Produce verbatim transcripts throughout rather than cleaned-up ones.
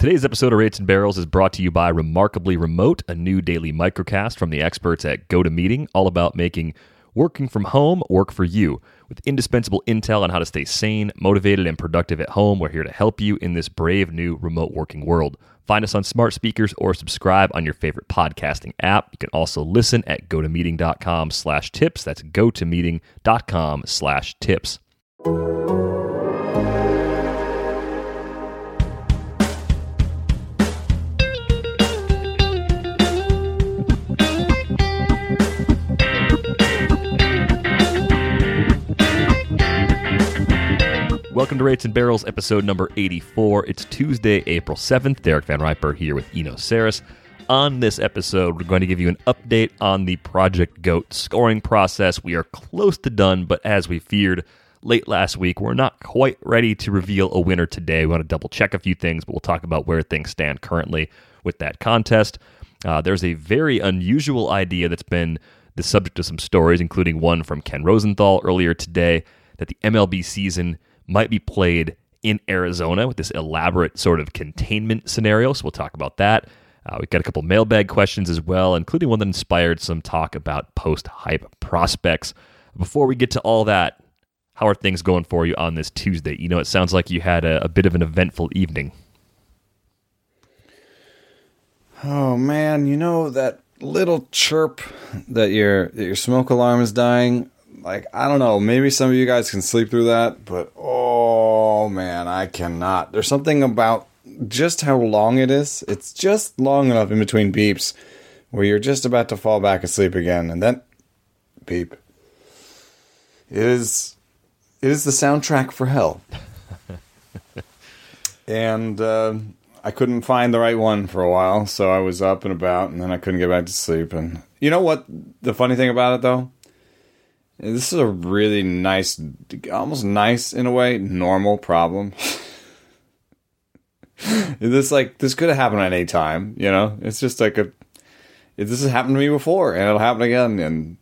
Today's episode of Rates and Barrels is brought to you by Remarkably Remote, a new daily microcast from the experts at GoToMeeting, all about making working from home work for you. With indispensable intel on how to stay sane, motivated, and productive at home, we're here to help you in this brave new remote working world. Find us on smart speakers or subscribe on your favorite podcasting app. You can also listen at gotomeeting.com slash tips. That's gotomeeting.com slash tips. Welcome to Rates and Barrels, episode number eighty-four. It's Tuesday, April seventh. Derek Van Riper here with Eno Saris. On this episode, we're going to give you an update on the Project GOAT scoring process. We are close to done, but as we feared late last week, we're not quite ready to reveal a winner today. We want to double-check a few things, but we'll talk about where things stand currently with that contest. Uh, there's a very unusual idea that's been the subject of some stories, including one from Ken Rosenthal earlier today, that the M L B season might be played in Arizona with this elaborate sort of containment scenario. So we'll talk about that. Uh, we've got a couple mailbag questions as well, including one that inspired some talk about post-hype prospects. Before we get to all that, how are things going for you on this Tuesday? You know, it sounds like you had a, a bit of an eventful evening. Oh man, you know that little chirp that your that your smoke alarm is dying. Like, I don't know, maybe some of you guys can sleep through that, but oh man, I cannot. There's something about just how long it is. It's just long enough in between beeps where you're just about to fall back asleep again, and then beep. It is, it is the soundtrack for hell. and uh, I couldn't find the right one for a while, so I was up and about, and then I couldn't get back to sleep. And you know what the funny thing about it, though? This is a really nice, almost nice in a way, normal problem. this like this could have happened at any time, you know. It's just like a, this has happened to me before, and it'll happen again. And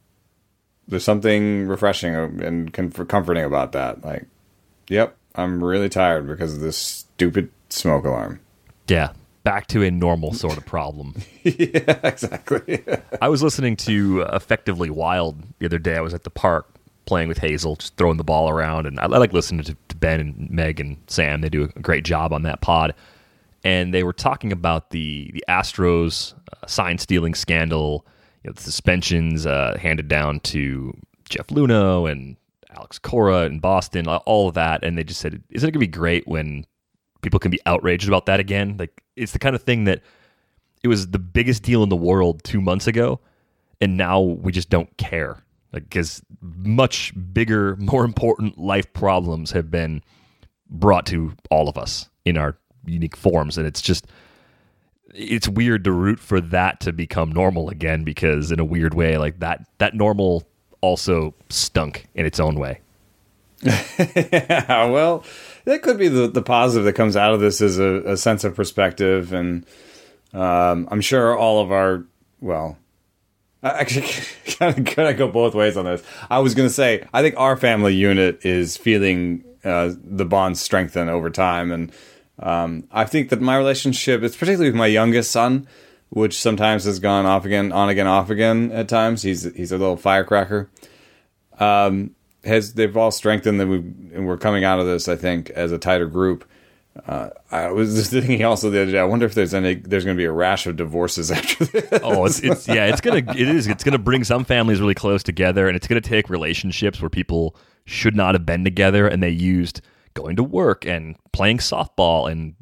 there's something refreshing and comforting about that. Like, yep, I'm really tired because of this stupid smoke alarm. Yeah. Back to a normal sort of problem. Yeah, exactly. I was listening to Effectively Wild the other day. I was at the park playing with Hazel, just throwing the ball around. And I, I like listening to, to Ben and Meg and Sam. They do a great job on that pod. And they were talking about the, the Astros uh, sign-stealing scandal, you know, the suspensions uh, handed down to Jeff Luno and Alex Cora in Boston, all of that. And they just said, isn't it going to be great when people can be outraged about that again? Like, it's the kind of thing that it was the biggest deal in the world two months ago, and now we just don't care. Like, 'cause much bigger, more important life problems have been brought to all of us in our unique forms. And it's just, it's weird to root for that to become normal again, because in a weird way, like that, that normal also stunk in its own way. Yeah, well, that could be the, the positive that comes out of this is a, a sense of perspective. And um, I'm sure all of our, well, actually, could I go both ways on this? I was going to say, I think our family unit is feeling uh, the bonds strengthen over time. And um, I think that my relationship, it's particularly with my youngest son, which sometimes has gone off again, on again, off again at times. He's, he's a little firecracker. Um, Has they've all strengthened, and we and we're coming out of this, I think, as a tighter group. Uh, I was just thinking also the other day, I wonder if there's any there's going to be a rash of divorces after this. Oh, it's, it's yeah, it's gonna it is it's gonna bring some families really close together, and it's gonna take relationships where people should not have been together, and they used going to work and playing softball and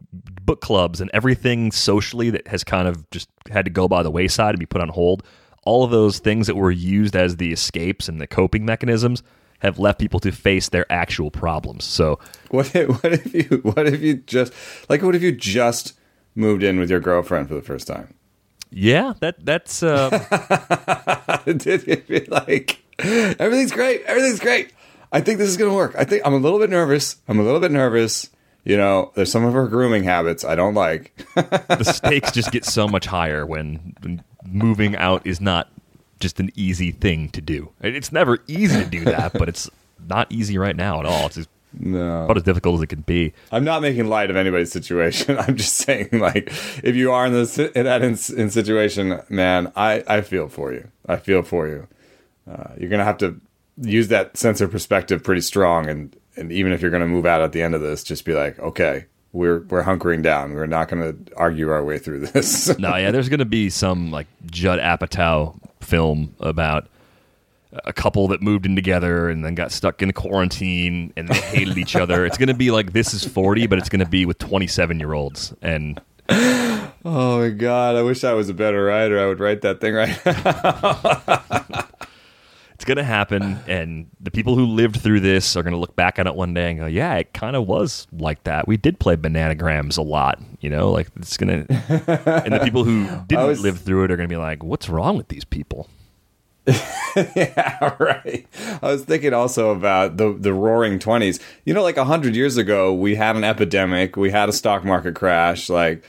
book clubs and everything socially that has kind of just had to go by the wayside and be put on hold. All of those things that were used as the escapes and the coping mechanisms have left people to face their actual problems. So what if, what if you what if you just like what if you just moved in with your girlfriend for the first time? Yeah, that that's uh like everything's great. Everything's great. I think this is going to work. I think I'm a little bit nervous. I'm a little bit nervous. You know, there's some of her grooming habits I don't like. The stakes just get so much higher when, when moving out is not just an easy thing to do. It's never easy to do that, but it's not easy right now at all. It's just No. About as difficult as it can be. I'm not making light of anybody's situation. I'm just saying, like, if you are in this in that in, in situation, man, I, I feel for you. I feel for you. Uh, you're going to have to use that sense of perspective pretty strong. And, and even if you're going to move out at the end of this, just be like, okay, we're we're hunkering down. We're not going to argue our way through this. No, yeah, there's going to be some, like, Judd Apatow film about a couple that moved in together and then got stuck in quarantine and they hated each other. It's going to be like This Is forty, but it's going to be with twenty-seven-year-olds. And oh, my God. I wish I was a better writer. I would write that thing right now. It's going to happen, and the people who lived through this are going to look back at it one day and go, yeah, it kind of was like that. We did play Bananagrams a lot, you know? Like, it's going to... And the people who didn't was... live through it are going to be like, what's wrong with these people? Yeah, right. I was thinking also about the the Roaring Twenties. You know, like one hundred years ago, we had an epidemic. We had a stock market crash. Like,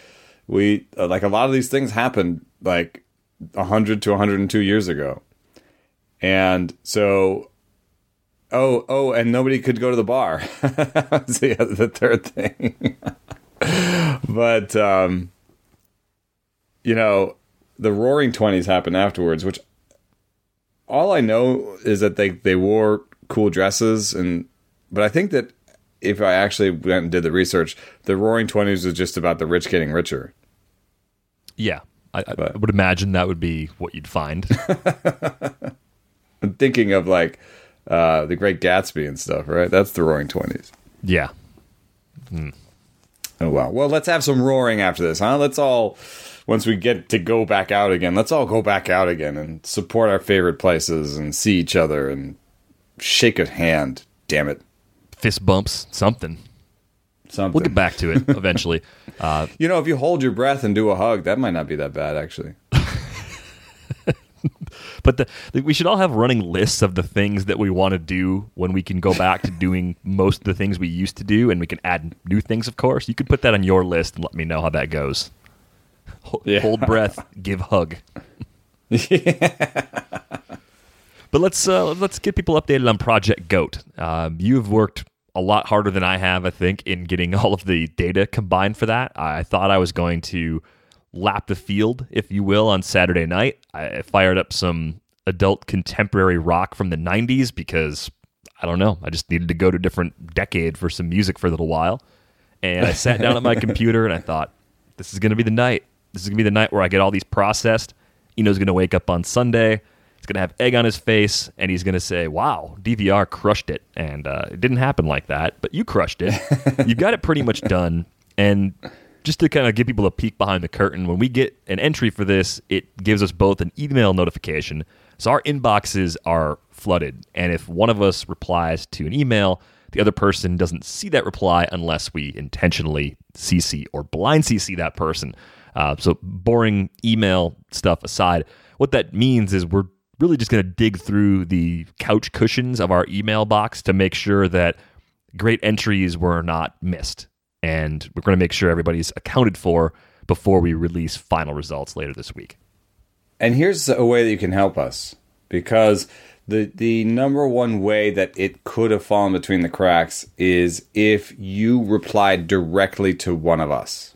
we like a lot of these things happened like one hundred to one hundred two years ago. And so, oh, oh, and nobody could go to the bar. That's the, the third thing. But, um, you know, the Roaring Twenties happened afterwards, which... All I know is that they, they wore cool dresses, and but I think that if I actually went and did the research, the Roaring Twenties was just about the rich getting richer. Yeah, I, I would imagine that would be what you'd find. I'm thinking of like uh, the Great Gatsby and stuff, right? That's the Roaring Twenties. Yeah. Mm. Oh, wow. Well, let's have some roaring after this, huh? Let's all... Once we get to go back out again, let's all go back out again and support our favorite places and see each other and shake a hand. Damn it. Fist bumps, something. Something. We'll get back to it eventually. Uh, you know, if you hold your breath and do a hug, that might not be that bad, actually. But the, the, we should all have running lists of the things that we want to do when we can go back to doing most of the things we used to do, and we can add new things, of course. You could put that on your list and let me know how that goes. Yeah. Hold breath, give hug. Yeah. But let's uh, let's get people updated on Project GOAT. Um, you've worked a lot harder than I have, I think, in getting all of the data combined for that. I thought I was going to lap the field, if you will, on Saturday night. I fired up some adult contemporary rock from the nineties because, I don't know, I just needed to go to a different decade for some music for a little while. And I sat down at my computer and I thought, this is going to be the night. This is going to be the night where I get all these processed. Eno's going to wake up on Sunday. He's going to have egg on his face, and he's going to say, wow, D V R crushed it. And uh, it didn't happen like that, but you crushed it. You've got it pretty much done. And just to kind of give people a peek behind the curtain, when we get an entry for this, it gives us both an email notification. So our inboxes are flooded. And if one of us replies to an email, the other person doesn't see that reply unless we intentionally C C or blind C C that person. Uh, so boring email stuff aside, what that means is we're really just going to dig through the couch cushions of our email box to make sure that great entries were not missed. And we're going to make sure everybody's accounted for before we release final results later this week. And here's a way that you can help us, because the the number one way that it could have fallen between the cracks is if you replied directly to one of us.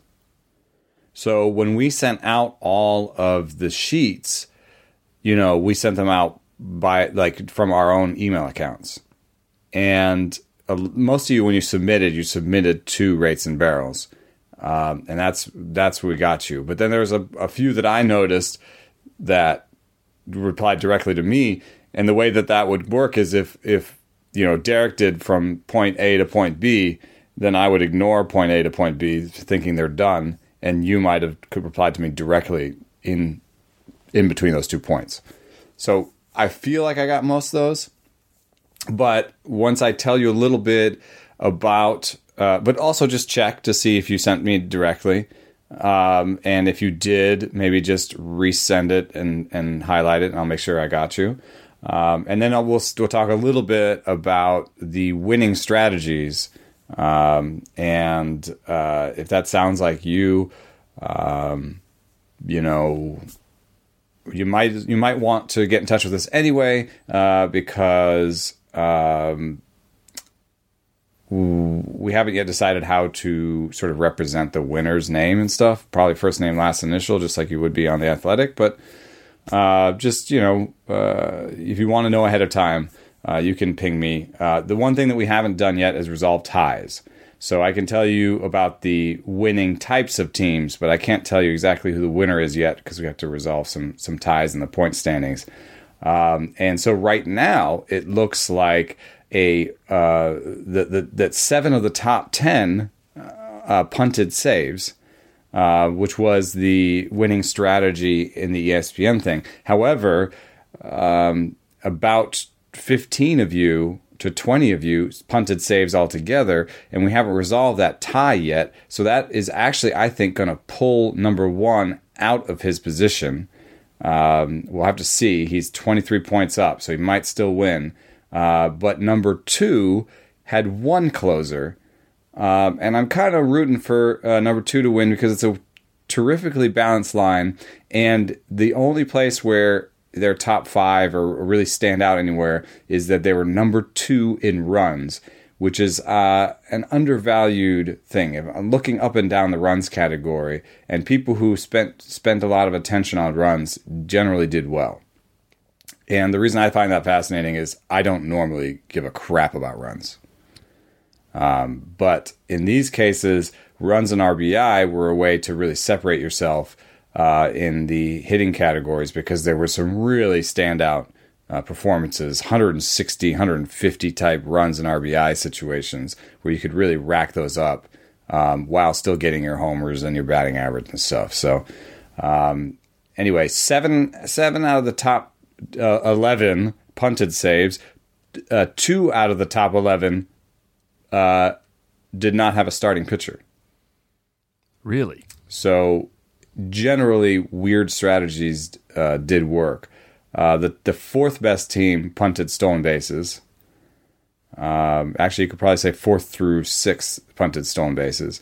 So when we sent out all of the sheets, you know, we sent them out by like from our own email accounts. And uh, most of you, when you submitted, you submitted to Rates and Barrels. Um, and that's that's where we got you. But then there was a, a few that I noticed that replied directly to me. And the way that that would work is if, if you know, Derek did from point A to point B, then I would ignore point A to point B thinking they're done. And you might have could reply to me directly in in between those two points. So I feel like I got most of those. But once I tell you a little bit about, uh, but also just check to see if you sent me directly. Um, and if you did, maybe just resend it and, and highlight it, and I'll make sure I got you. Um, and then I'll, we'll, we'll talk a little bit about the winning strategies. Um, and, uh, if that sounds like you, um, you know, you might, you might want to get in touch with us anyway, uh, because, um, we haven't yet decided how to sort of represent the winner's name and stuff. Probably first name, last initial, just like you would be on The Athletic. But uh, just, you know, uh, if you want to know ahead of time, uh, you can ping me. Uh, the one thing that we haven't done yet is resolve ties. So I can tell you about the winning types of teams, but I can't tell you exactly who the winner is yet because we have to resolve some some ties in the point standings. Um, and so right now it looks like a uh, the, the, that seven of the top ten uh, uh, punted saves, uh, which was the winning strategy in the E S P N thing. However, um, about fifteen of you to twenty of you punted saves altogether, and we haven't resolved that tie yet. So that is actually, I think, going to pull number one out of his position. Um, we'll have to see. He's twenty-three points up, so he might still win. Uh, but number two had one closer. Um, and I'm kind of rooting for uh, number two to win because it's a terrifically balanced line. And the only place where their top five or, or really stand out anywhere is that they were number two in runs, which is uh, an undervalued thing. If I'm looking up and down the runs category, and people who spent spent a lot of attention on runs generally did well. And the reason I find that fascinating is I don't normally give a crap about runs. Um, but in these cases, runs and R B I were a way to really separate yourself uh, in the hitting categories because there were some really standout uh, performances, one sixty, one fifty type runs and R B I situations where you could really rack those up um, while still getting your homers and your batting average and stuff. So um, anyway, seven seven out of the top Uh, eleven punted saves, uh, two out of the top eleven uh, did not have a starting pitcher. Really? So generally weird strategies uh, did work. Uh, the, the fourth best team punted stolen bases. Um, actually, you could probably say fourth through sixth punted stolen bases.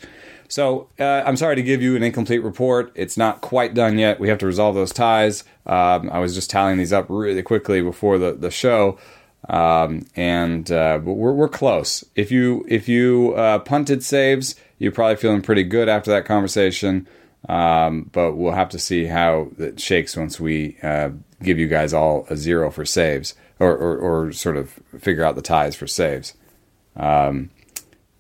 So uh, I'm sorry to give you an incomplete report. It's not quite done yet. We have to resolve those ties. Um, I was just tallying these up really quickly before the the show, um, and uh, but we're we're close. If you if you uh, punted saves, you're probably feeling pretty good after that conversation. Um, but we'll have to see how it shakes once we uh, give you guys all a zero for saves, or or, or sort of figure out the ties for saves. Um,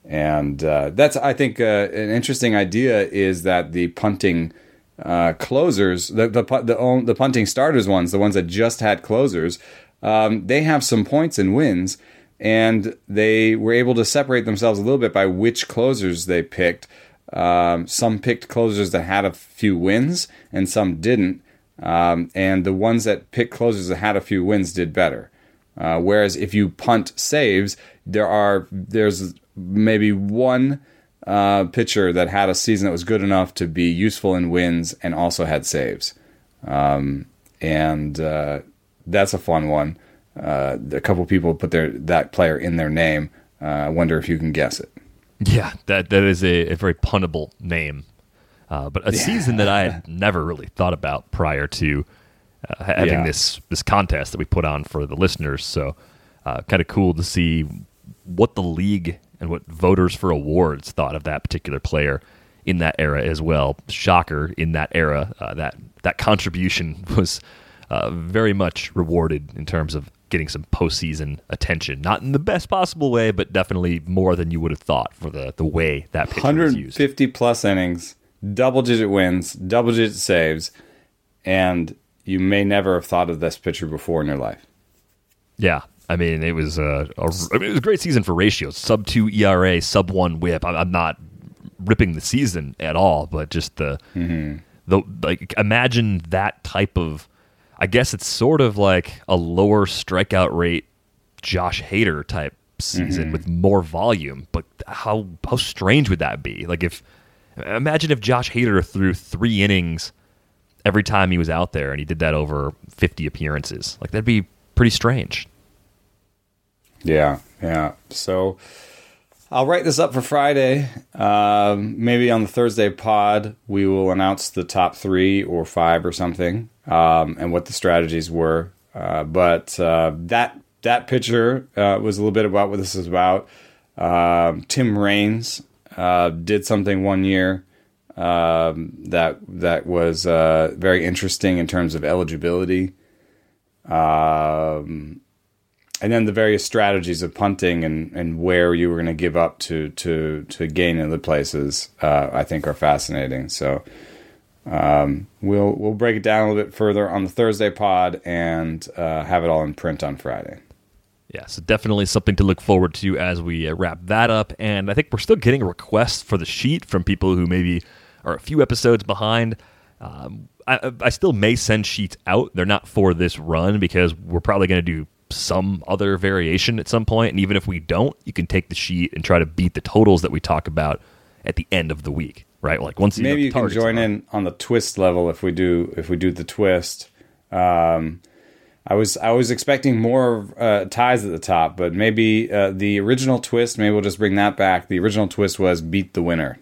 And uh, that's, I think, uh, an interesting idea is that the punting uh, closers, the the the, own, the punting starters ones, the ones that just had closers, um, they have some points and wins, and they were able to separate themselves a little bit by which closers they picked. Um, some picked closers that had a few wins, and some didn't. Um, and the ones that picked closers that had a few wins did better. Uh, whereas if you punt saves, there are there's maybe one uh, pitcher that had a season that was good enough to be useful in wins and also had saves. Um, and uh, that's a fun one. Uh, a couple people put their that player in their name. Uh, I wonder if you can guess it. Yeah, that that is a, a very puntable name. Uh, but a yeah. season that I had never really thought about prior to uh, having yeah. this, this contest that we put on for the listeners. So uh, kind of cool to see what the league and what voters for awards thought of that particular player in that era as well. Shocker, in that era, uh, that that contribution was uh, very much rewarded in terms of getting some postseason attention. Not in the best possible way, but definitely more than you would have thought for the, the way that pitcher was used. one fifty-plus innings, double-digit wins, double-digit saves, and you may never have thought of this pitcher before in your life. Yeah. I mean, it was a, a it was a great season for ratios. Sub two E R A, sub one WHIP. I'm not ripping the season at all, but just the mm-hmm. the like. Imagine that type of. I guess it's sort of like a lower strikeout rate, Josh Hader type season mm-hmm. with more volume. But how how strange would that be? Like if imagine if Josh Hader threw three innings every time he was out there, and he did that over fifty appearances. Like that'd be pretty strange. Yeah, yeah. So I'll write this up for Friday. Um, maybe on the Thursday pod, we will announce the top three or five or something um, and what the strategies were. Uh, but uh, that that picture uh, was a little bit about what this is about. Um, Tim Raines uh, did something one year um, that that was uh, very interesting in terms of eligibility. Um, and then the various strategies of punting and, and where you were going to give up to, to, to gain in other places, uh, I think are fascinating. So um, we'll we'll break it down a little bit further on the Thursday pod and uh, have it all in print on Friday. Yeah, so definitely something to look forward to as we wrap that up. And I think we're still getting requests for the sheet from people who maybe are a few episodes behind. Um, I, I still may send sheets out. They're not for this run because we're probably going to do some other variation at some point. And even if we don't, you can take the sheet and try to beat the totals that we talk about at the end of the week, right? Like once you maybe you can join are. in on the twist level if we do if we do the twist. Um, I was I was expecting more uh, ties at the top, but maybe uh, the original twist, maybe we'll just bring that back. The original twist was beat the winner.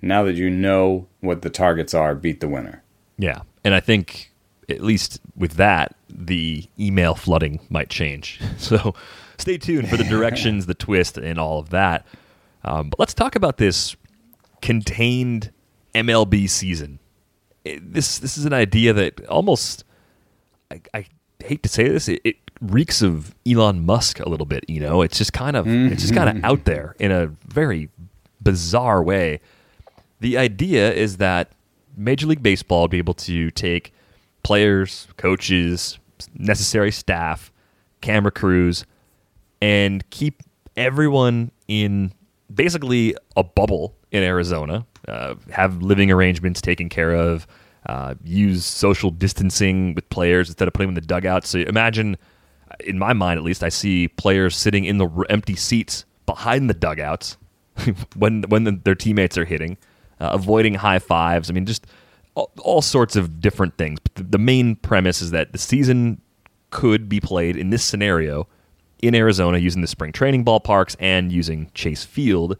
Now that you know what the targets are, beat the winner. Yeah, and I think at least with that, the email flooding might change. So stay tuned for the directions, the twist, and all of that. Um, but let's talk about this contained M L B season. It, this this is an idea that almost... I, I hate to say this, it, it reeks of Elon Musk a little bit, you know. It's just kind of it's just kind of out there in a very bizarre way. The idea is that Major League Baseball would be able to take players, coaches, necessary staff, camera crews, and keep everyone in basically a bubble in Arizona, uh, have living arrangements taken care of, Uh, use social distancing with players instead of putting them in the dugout. So imagine, in my mind at least, I see players sitting in the r- empty seats behind the dugouts when when the, their teammates are hitting, uh, avoiding high fives. I mean, just all, all sorts of different things. But the, the main premise is that the season could be played in this scenario in Arizona using the spring training ballparks and using Chase Field.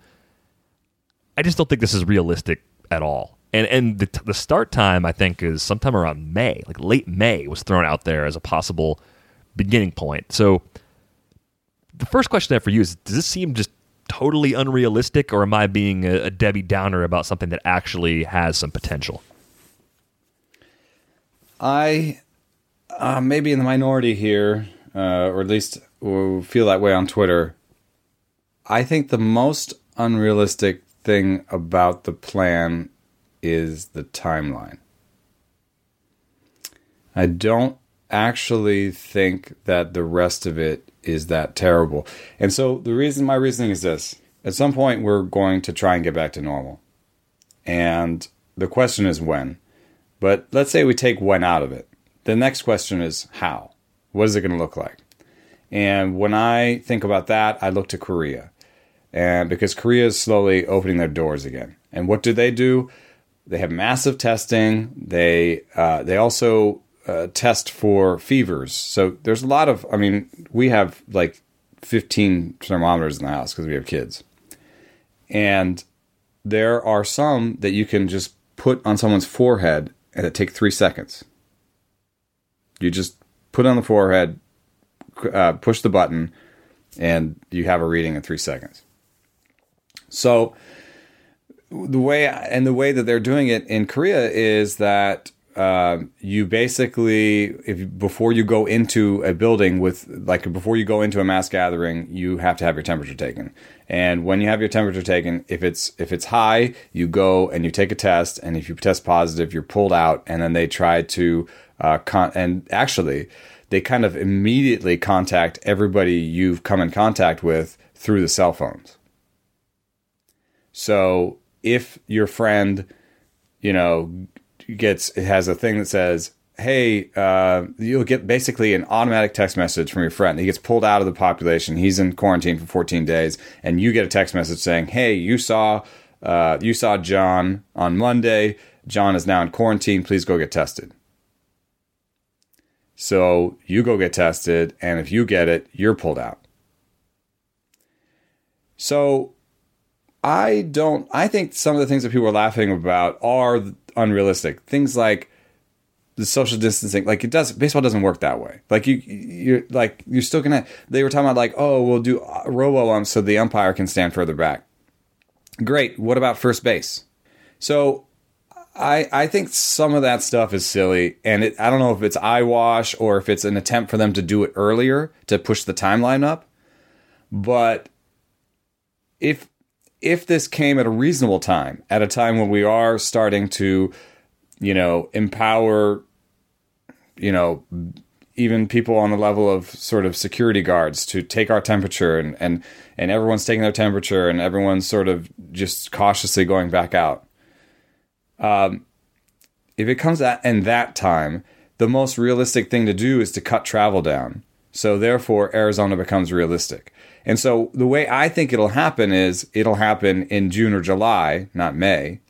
I just don't think this is realistic at all. And and the, t- the start time, I think, is sometime around May. Like late May was thrown out there as a possible beginning point. So the first question I have for you is, does this seem just totally unrealistic, or am I being a, a Debbie Downer about something that actually has some potential? I uh, maybe in the minority here, uh, or at least feel that way on Twitter. I think the most unrealistic thing about the plan is the timeline. I don't actually think that the rest of it is that terrible. And so the reason, my reasoning is this. At some point, we're going to try and get back to normal. And the question is when. But let's say we take when out of it. The next question is how. What is it going to look like? And when I think about that, I look to Korea. And because Korea is slowly opening their doors again. And what do they do? They have massive testing. They uh, they also uh, test for fevers. So there's a lot of, I mean, we have like fifteen thermometers in the house because we have kids. And there are some that you can just put on someone's forehead and it take three seconds. You just put it on the forehead, uh, push the button, and you have a reading in three seconds. So... The way and the way that they're doing it in Korea is that uh, you basically, if before you go into a building with like before you go into a mass gathering, you have to have your temperature taken. And when you have your temperature taken, if it's if it's high, you go and you take a test. And if you test positive, you're pulled out. And then they try to uh, con- and actually they kind of immediately contact everybody you've come in contact with through the cell phones. So. If your friend, you know, gets has a thing that says, hey, uh, you'll get basically an automatic text message from your friend. He gets pulled out of the population. He's in quarantine for fourteen days. And you get a text message saying, hey, you saw uh, you saw John on Monday. John is now in quarantine. Please go get tested. So you go get tested. And if you get it, you're pulled out. So... I don't, I think some of the things that people are laughing about are unrealistic. Things like the social distancing, like it does, baseball doesn't work that way. Like you, you're like, you're still going to, they were talking about like, oh, we'll do robo umps so the umpire can stand further back. Great. What about first base? So I, I think some of that stuff is silly, and it, I don't know if it's eyewash or if it's an attempt for them to do it earlier to push the timeline up. But if, if this came at a reasonable time, at a time when we are starting to, you know, empower, you know, even people on the level of sort of security guards to take our temperature, and, and, and everyone's taking their temperature and everyone's sort of just cautiously going back out. Um, if it comes at in that time, the most realistic thing to do is to cut travel down. So therefore, Arizona becomes realistic. And so the way I think it'll happen is it'll happen in June or July, not May.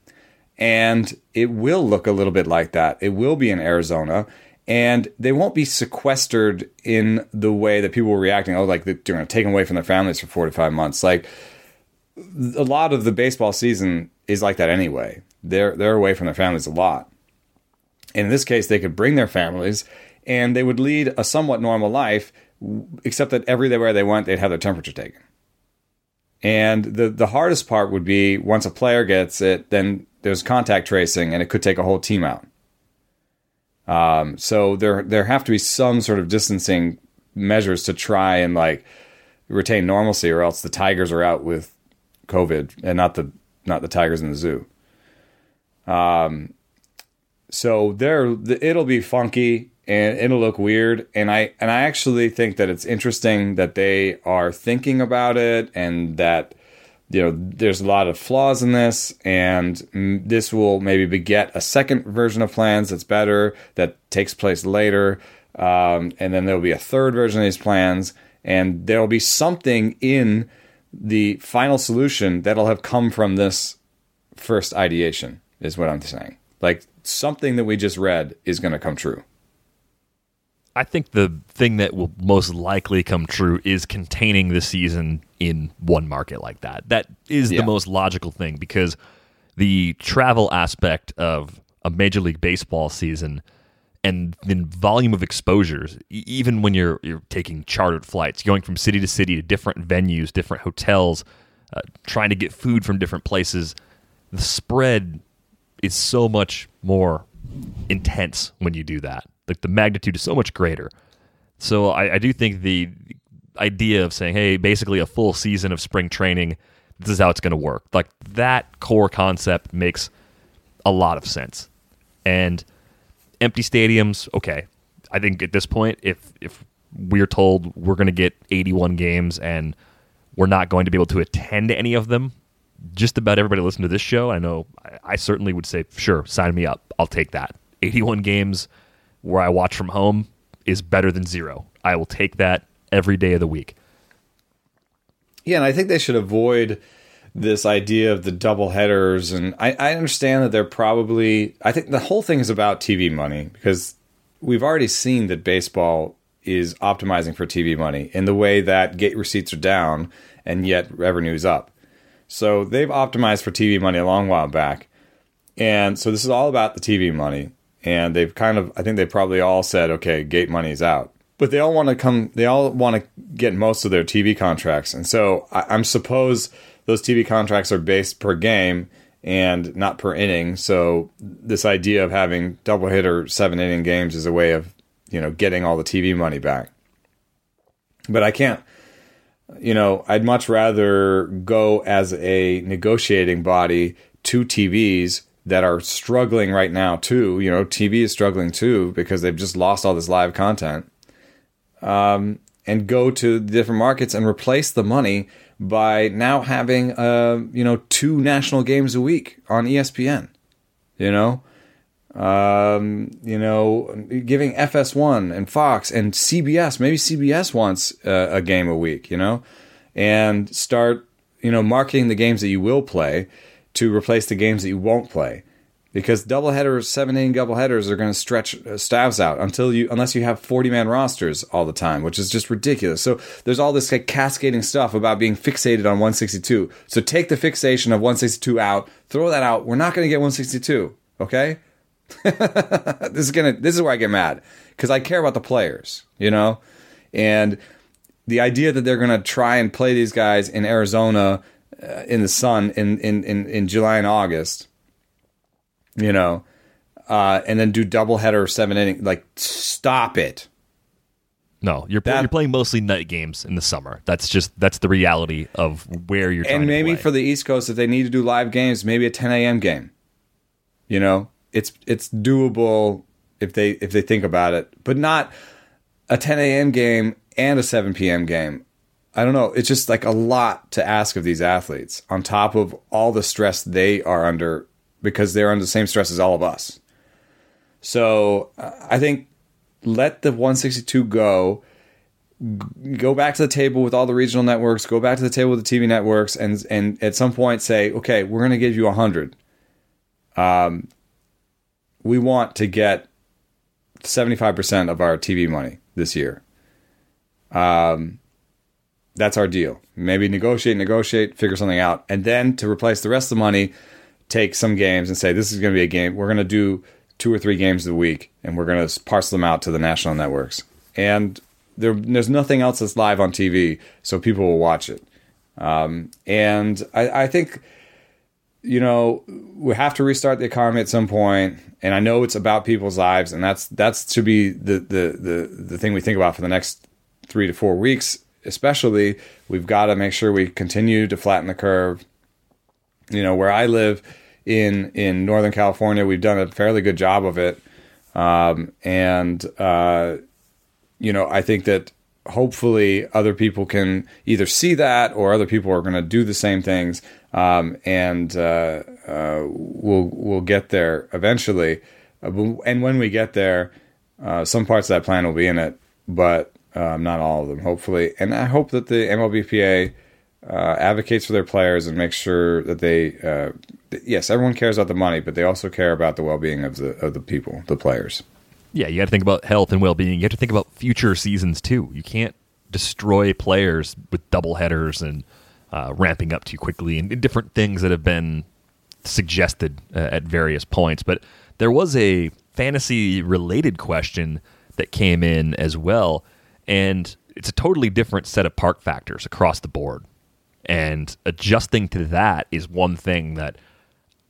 And it will look a little bit like that. It will be in Arizona. And they won't be sequestered in the way that people were reacting. Oh, like they're going to take them away from their families for four to five months. Like a lot of the baseball season is like that anyway. They're, they're away from their families a lot. And in this case, they could bring their families and they would lead a somewhat normal life, except that everywhere they went, they'd have their temperature taken. And the, the hardest part would be once a player gets it, then there's contact tracing, and it could take a whole team out. Um, so there there have to be some sort of distancing measures to try and like retain normalcy, or else the Tigers are out with COVID, and not the not the Tigers in the zoo. Um, so there it'll be funky and it'll look weird, and I and I actually think that it's interesting that they are thinking about it, and that, you know, there's a lot of flaws in this, and this will maybe beget a second version of plans that's better, that takes place later. Um, and then there'll be a third version of these plans, and there'll be something in the final solution that'll have come from this first ideation, is what I'm saying. Like something that we just read is going to come true. I think the thing that will most likely come true is containing the season in one market like that. That is yeah. the most logical thing, because the travel aspect of a Major League Baseball season and the volume of exposures, even when you're you're taking chartered flights, going from city to city to different venues, different hotels, uh, trying to get food from different places, the spread is so much more intense when you do that. Like the magnitude is so much greater. So I, I do think the idea of saying, hey, basically a full season of spring training, this is how it's going to work. Like that core concept makes a lot of sense. And empty stadiums, okay. I think at this point, if if we're told we're going to get eighty-one games and we're not going to be able to attend any of them, just about everybody listening to this show, I know I, I certainly would say, sure, sign me up. I'll take that. eighty-one games where I watch from home is better than zero. I will take that every day of the week. Yeah, and I think they should avoid this idea of the double headers. And I, I understand that they're probably... I think the whole thing is about T V money, because we've already seen that baseball is optimizing for T V money in the way that gate receipts are down and yet revenue's up. So they've optimized for T V money a long while back. And so this is all about the T V money. And they've kind of, I think they probably all said, okay, gate money's out. But they all want to come, they all want to get most of their T V contracts. And so I, I'm suppose those T V contracts are based per game and not per inning. So this idea of having double hitter seven inning games is a way of, you know, getting all the T V money back. But I can't, you know, I'd much rather go as a negotiating body to T Vs that are struggling right now too. You know, T V is struggling too, because they've just lost all this live content. Um, and go to the different markets and replace the money by now having, uh, you know, two national games a week on E S P N. You know, um, you know, giving F S one and Fox and C B S. Maybe C B S wants uh, a game a week. You know, and start, you know, marketing the games that you will play to replace the games that you won't play, because doubleheaders, seven inning doubleheaders are going to stretch staffs out until you, unless you have forty man rosters all the time, which is just ridiculous. So there's all this like cascading stuff about being fixated on one sixty-two. So take the fixation of one sixty-two out, throw that out. We're not going to get one sixty-two. Okay. this is gonna. This is where I get mad because I care about the players, you know, and the idea that they're gonna try and play these guys in Arizona uh, in the sun in, in in in July and August, you know, uh, and then do doubleheader seven inning. Like, stop it. No, you're that, you're playing mostly night games in the summer. That's just that's the reality of where you're. Trying and maybe to play. For the East Coast, if they need to do live games, maybe a ten a.m. game. You know, it's it's doable if they if they think about it, but not a ten a.m. game and a seven p.m. game. I don't know. It's just like a lot to ask of these athletes on top of all the stress they are under because they're under the same stress as all of us. So uh, I think. Let the one sixty-two go. Go back to the table with all the regional networks. Go back to the table with the T V networks, and and at some point say, okay, we're going to give you a hundred. Um, we want to get seventy-five percent of our T V money this year. Um, that's our deal. Maybe negotiate, negotiate, figure something out, and then to replace the rest of the money, take some games and say this is going to be a game. We're going to do two or three games a week, and we're going to parcel them out to the national networks. And there, there's nothing else that's live on T V, so people will watch it. Um, and I, I think, you know, we have to restart the economy at some point, and I know it's about people's lives, and that's that's to be the, the, the, the thing we think about for the next three to four weeks, especially. We've got to make sure we continue to flatten the curve. You know, where I live in in Northern California, we've done a fairly good job of it. Um, and, uh, you know, I think that hopefully other people can either see that or other people are going to do the same things. Um, and uh, uh, we'll we'll get there eventually. And when we get there, uh, some parts of that plan will be in it, but um, not all of them, hopefully. And I hope that the M L B P A Uh, advocates for their players and make sure that they, uh, th- yes, everyone cares about the money, but they also care about the well-being of the of the people, the players. Yeah, you got to think about health and well-being. You have to think about future seasons too. You can't destroy players with doubleheaders and uh, ramping up too quickly and different things that have been suggested uh, at various points. But there was a fantasy-related question that came in as well, and it's a totally different set of park factors across the board. And adjusting to that is one thing that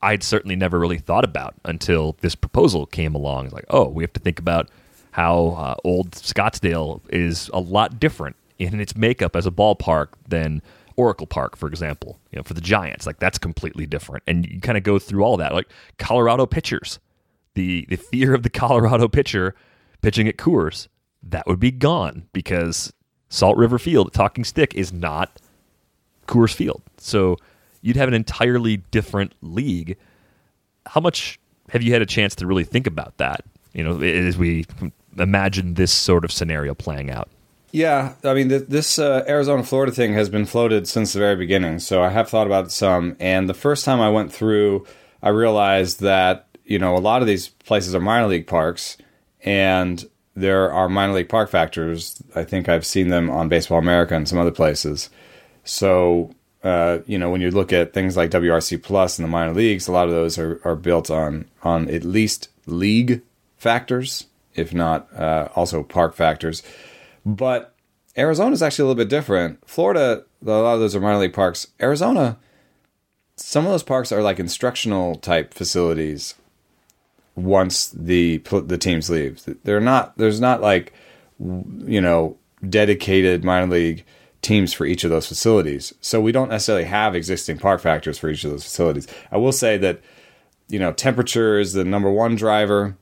I'd certainly never really thought about until this proposal came along. It's like, oh, we have to think about how uh, old Scottsdale is a lot different in its makeup as a ballpark than Oracle Park, for example, you know, for the Giants. Like, that's completely different. And you kind of go through all that. Like, Colorado pitchers, the, the fear of the Colorado pitcher pitching at Coors, that would be gone because Salt River Field, Talking Stick, is not Coors Field. So you'd have an entirely different league. How much have you had a chance to really think about that, you know, as we imagine this sort of scenario playing out? Yeah, I mean, th- this uh, Arizona-Florida thing has been floated since the very beginning, so I have thought about it some. And the first time I went through, I realized that, you know, a lot of these places are minor league parks, and there are minor league park factors. I think I've seen them on Baseball America and some other places. So, uh, you know, when you look at things like W R C Plus and the minor leagues, a lot of those are, are built on on at least league factors, if not uh, also park factors. But Arizona is actually a little bit different. Florida, a lot of those are minor league parks. Arizona, some of those parks are like instructional type facilities. Once the the teams leave, they're not. There's not like, you know, dedicated minor league teams for each of those facilities. So we don't necessarily have existing park factors for each of those facilities. I will say that, you know, temperature is the number one driver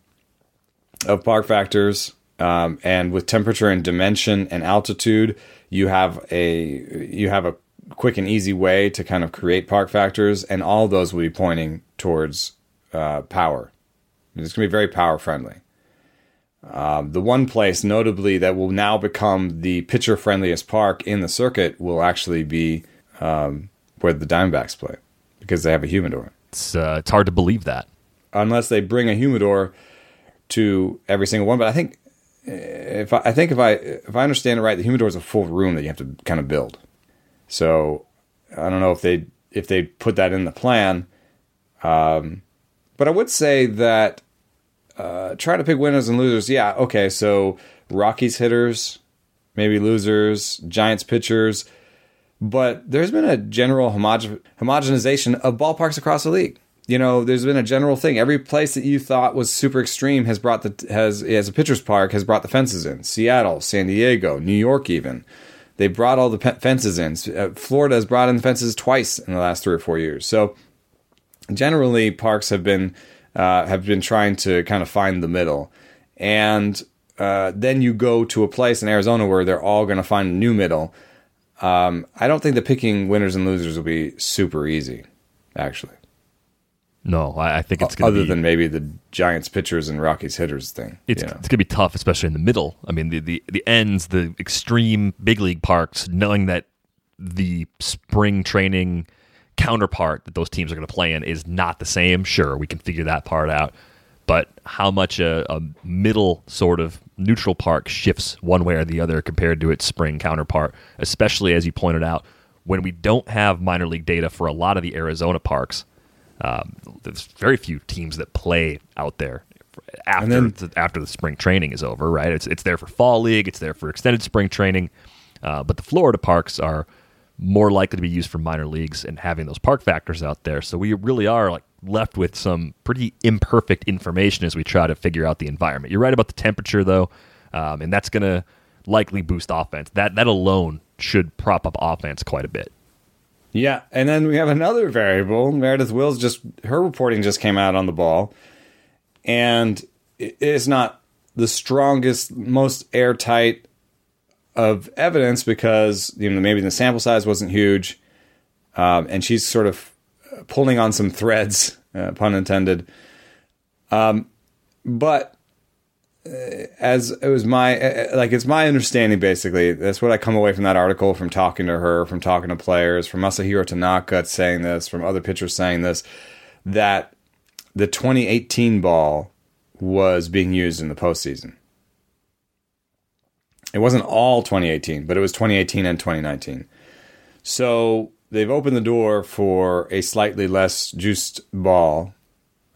of park factors. Um, and with temperature and dimension and altitude, you have a you have a quick and easy way to kind of create park factors. And all those will be pointing towards uh, power. It's going to be very power friendly. Um, the one place, notably, that will now become the pitcher-friendliest park in the circuit will actually be um, where the Diamondbacks play, because they have a humidor. It's uh, it's hard to believe that. Unless they bring a humidor to every single one. But I think if I, I think if I if I understand it right, the humidor is a full room that you have to kind of build. So I don't know if they if they put that in the plan. Um, but I would say that Uh, try to pick winners and losers. Yeah, okay, so Rockies hitters, maybe losers, Giants pitchers. But there's been a general homog- homogenization of ballparks across the league. You know, there's been a general thing. Every place that you thought was super extreme has brought the has as a pitcher's park has brought the fences in. Seattle, San Diego, New York, even they brought all the pe- fences in. Uh, Florida has brought in the fences twice in the last three or four years. So generally, parks have been uh, have been trying to kind of find the middle, and uh, then you go to a place in Arizona where they're all going to find a new middle. Um, I don't think the picking winners and losers will be super easy, actually. No, I think it's going to be... Other than maybe the Giants pitchers and Rockies hitters thing. It's, you know? It's going to be tough, especially in the middle. I mean, the, the, the ends, the extreme big league parks, knowing that the spring training counterpart that those teams are going to play in is not the same. Sure, we can figure that part out. But how much a, a middle sort of neutral park shifts one way or the other compared to its spring counterpart, especially, as you pointed out, when we don't have minor league data for a lot of the Arizona parks. Um, there's very few teams that play out there after then, the, after the spring training is over, right? It's it's there for fall league, it's there for extended spring training, uh, but the Florida parks are more likely to be used for minor leagues and having those park factors out there. So we really are like left with some pretty imperfect information as we try to figure out the environment. You're right about the temperature, though, um, and that's going to likely boost offense. That that alone should prop up offense quite a bit. Yeah, and then we have another variable. Meredith Wills, just her reporting just came out on the ball, and it's not the strongest, most airtight of evidence because you know maybe the sample size wasn't huge, um, and she's sort of pulling on some threads, uh, pun intended. Um, but uh, as it was my uh, like it's my understanding basically. That's what I come away from that article, from talking to her, from talking to players, from Masahiro Tanaka saying this, from other pitchers saying this, that the twenty eighteen ball was being used in the postseason. It wasn't all twenty eighteen, but it was twenty eighteen and twenty nineteen. So they've opened the door for a slightly less juiced ball.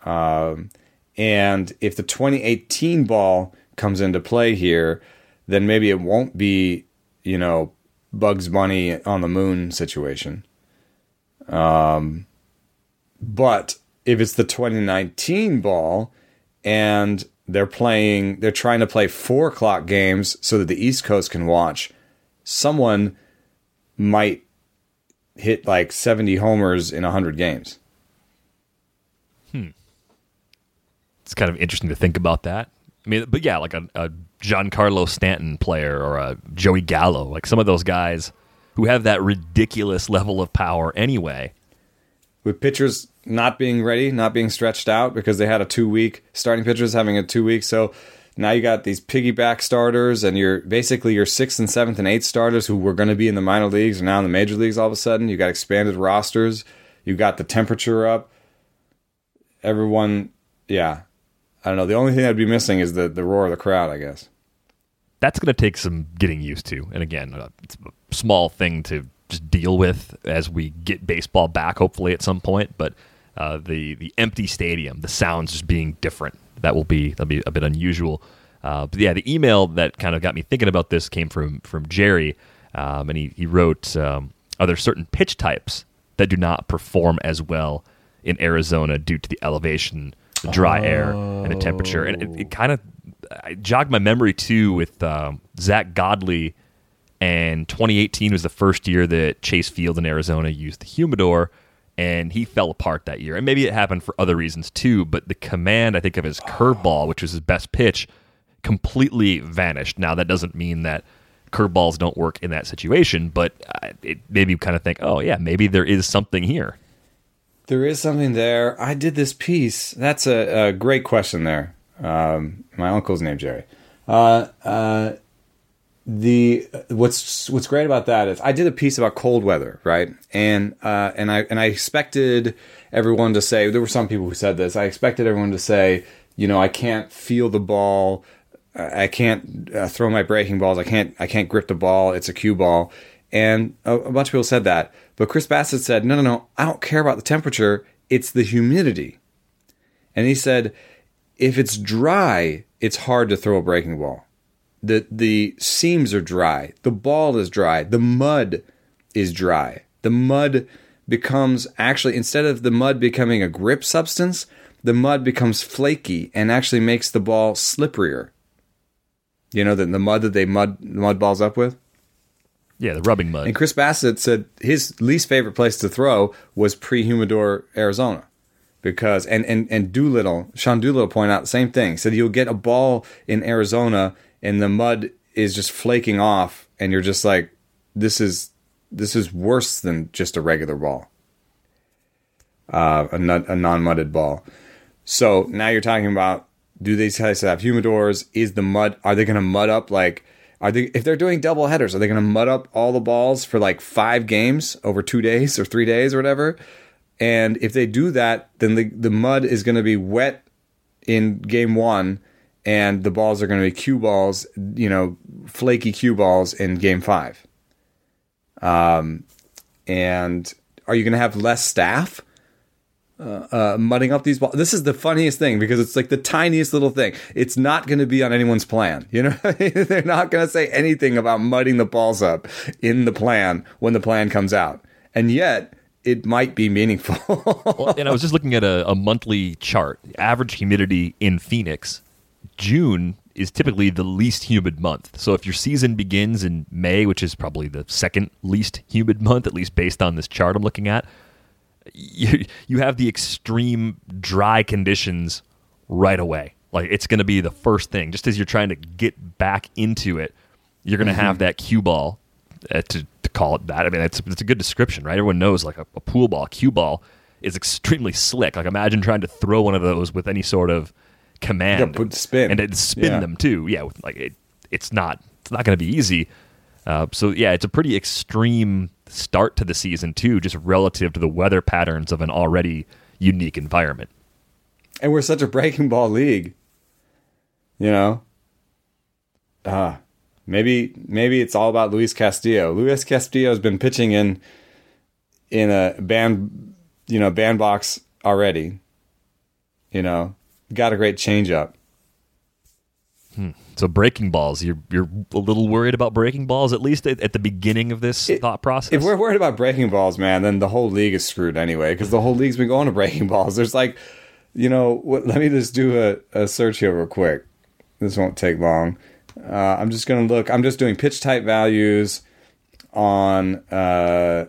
Um, and if the twenty eighteen ball comes into play here, then maybe it won't be, you know, Bugs Bunny on the moon situation. Um, but if it's the twenty nineteen ball and they're playing, they're trying to play four o'clock games so that the East Coast can watch, someone might hit like seventy homers in one hundred games. Hmm. It's kind of interesting to think about that. I mean, but yeah, like a, a Giancarlo Stanton player or a Joey Gallo, like some of those guys who have that ridiculous level of power anyway. With pitchers not being ready, not being stretched out because they had a two-week, starting pitchers having a two-week, so now you got these piggyback starters, and you're basically your sixth and seventh and eighth starters who were going to be in the minor leagues are now in the major leagues all of a sudden. You got expanded rosters. You got the temperature up. Everyone, yeah. I don't know. The only thing I'd be missing is the, the roar of the crowd, I guess. That's going to take some getting used to. And again, it's a small thing to just deal with as we get baseball back, hopefully, at some point. But uh, the, the empty stadium, the sounds just being different. That will be that'll be a bit unusual, uh, but yeah, the email that kind of got me thinking about this came from from Jerry, um, and he he wrote, um, "Are there certain pitch types that do not perform as well in Arizona due to the elevation, the dry oh. air, and the temperature?" And it, it kind of jogged my memory too with um, Zach Godley, and twenty eighteen was the first year that Chase Field in Arizona used the humidor. And he fell apart that year. And maybe it happened for other reasons too, but the command, I think, of his curveball, which was his best pitch, completely vanished. Now, that doesn't mean that curveballs don't work in that situation, but it made me kind of think, oh, yeah, maybe there is something here. There is something there. I did this piece. That's a, a great question there. Um, my uncle's named Jerry. Uh, uh, The what's what's great about that is I did a piece about cold weather, right? And uh, and I and I expected everyone to say, there were some people who said this. I expected everyone to say, you know, I can't feel the ball, I can't uh, throw my breaking balls, I can't I can't grip the ball. It's a cue ball, and a, a bunch of people said that. But Chris Bassitt said, no, no, no, I don't care about the temperature. It's the humidity, and he said, if it's dry, it's hard to throw a breaking ball. The the seams are dry. The ball is dry. The mud is dry. The mud becomes actually, instead of the mud becoming a grip substance, the mud becomes flaky and actually makes the ball slipperier. You know, the, the mud that they mud mud balls up with? Yeah, the rubbing mud. And Chris Bassitt said his least favorite place to throw was pre-humidor Arizona. Because, and, and, and Doolittle, Sean Doolittle pointed out the same thing. Said you'll get a ball in Arizona and the mud is just flaking off and you're just like, this is this is worse than just a regular ball. Uh, a, non- a non-mudded ball. So now you're talking about, do these guys have humidors? Is the mud, are they going to mud up like, are they, if they're doing double headers, are they going to mud up all the balls for like five games over two days or three days or whatever? And if they do that, then the, the mud is going to be wet in game one and the balls are going to be cue balls, you know, flaky cue balls in game five. Um, and are you going to have less staff? Uh, uh, mudding up these balls. This is the funniest thing because it's like the tiniest little thing. It's not going to be on anyone's plan. You know, they're not going to say anything about mudding the balls up in the plan when the plan comes out. And yet it might be meaningful. Well, and I was just looking at a, a monthly chart, average humidity in Phoenix. June is typically the least humid month. So if your season begins in May, which is probably the second least humid month, at least based on this chart I'm looking at, You you have the extreme dry conditions right away. Like, it's going to be the first thing. Just as you're trying to get back into it, you're going to mm-hmm. have that cue ball, uh, to, to call it that. I mean, it's, it's a good description, right? Everyone knows, like, a, a pool ball, cue ball, is extremely slick. Like, imagine trying to throw one of those with any sort of command. Yeah, spin. And it'd spin yeah. them, too. Yeah, with, like, it, it's not, it's not going to be easy. Uh, so, yeah, it's a pretty extreme start to the season, too, just relative to the weather patterns of an already unique environment. And we're such a breaking ball league, you know? Uh, maybe maybe it's all about Luis Castillo. Luis Castillo has been pitching in in a band, you know, bandbox already, you know? Got a great changeup. Hmm. So breaking balls, you're you're a little worried about breaking balls, at least at, at the beginning of this it, thought process? If we're worried about breaking balls, man, then the whole league is screwed anyway, because the whole league's been going to breaking balls. There's like, you know, what, let me just do a, a search here real quick. This won't take long. Uh, I'm just going to look. I'm just doing pitch type values on uh,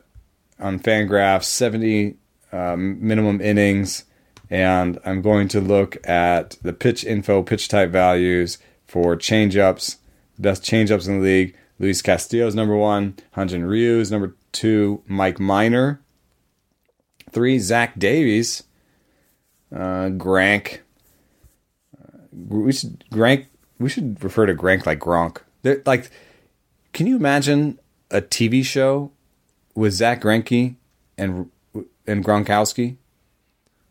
on FanGraphs, seventy um, minimum innings, and I'm going to look at the pitch info, pitch type values, for change-ups, best change-ups in the league. Luis Castillo's number one. Hyunjin Ryu's number two. Mike Minor. Three, Zach Davies. Uh, Gronk. Uh, we should Gronk. We should refer to Gronk like Gronk. They're, like, can you imagine a T V show with Zach Greinke and and Gronkowski?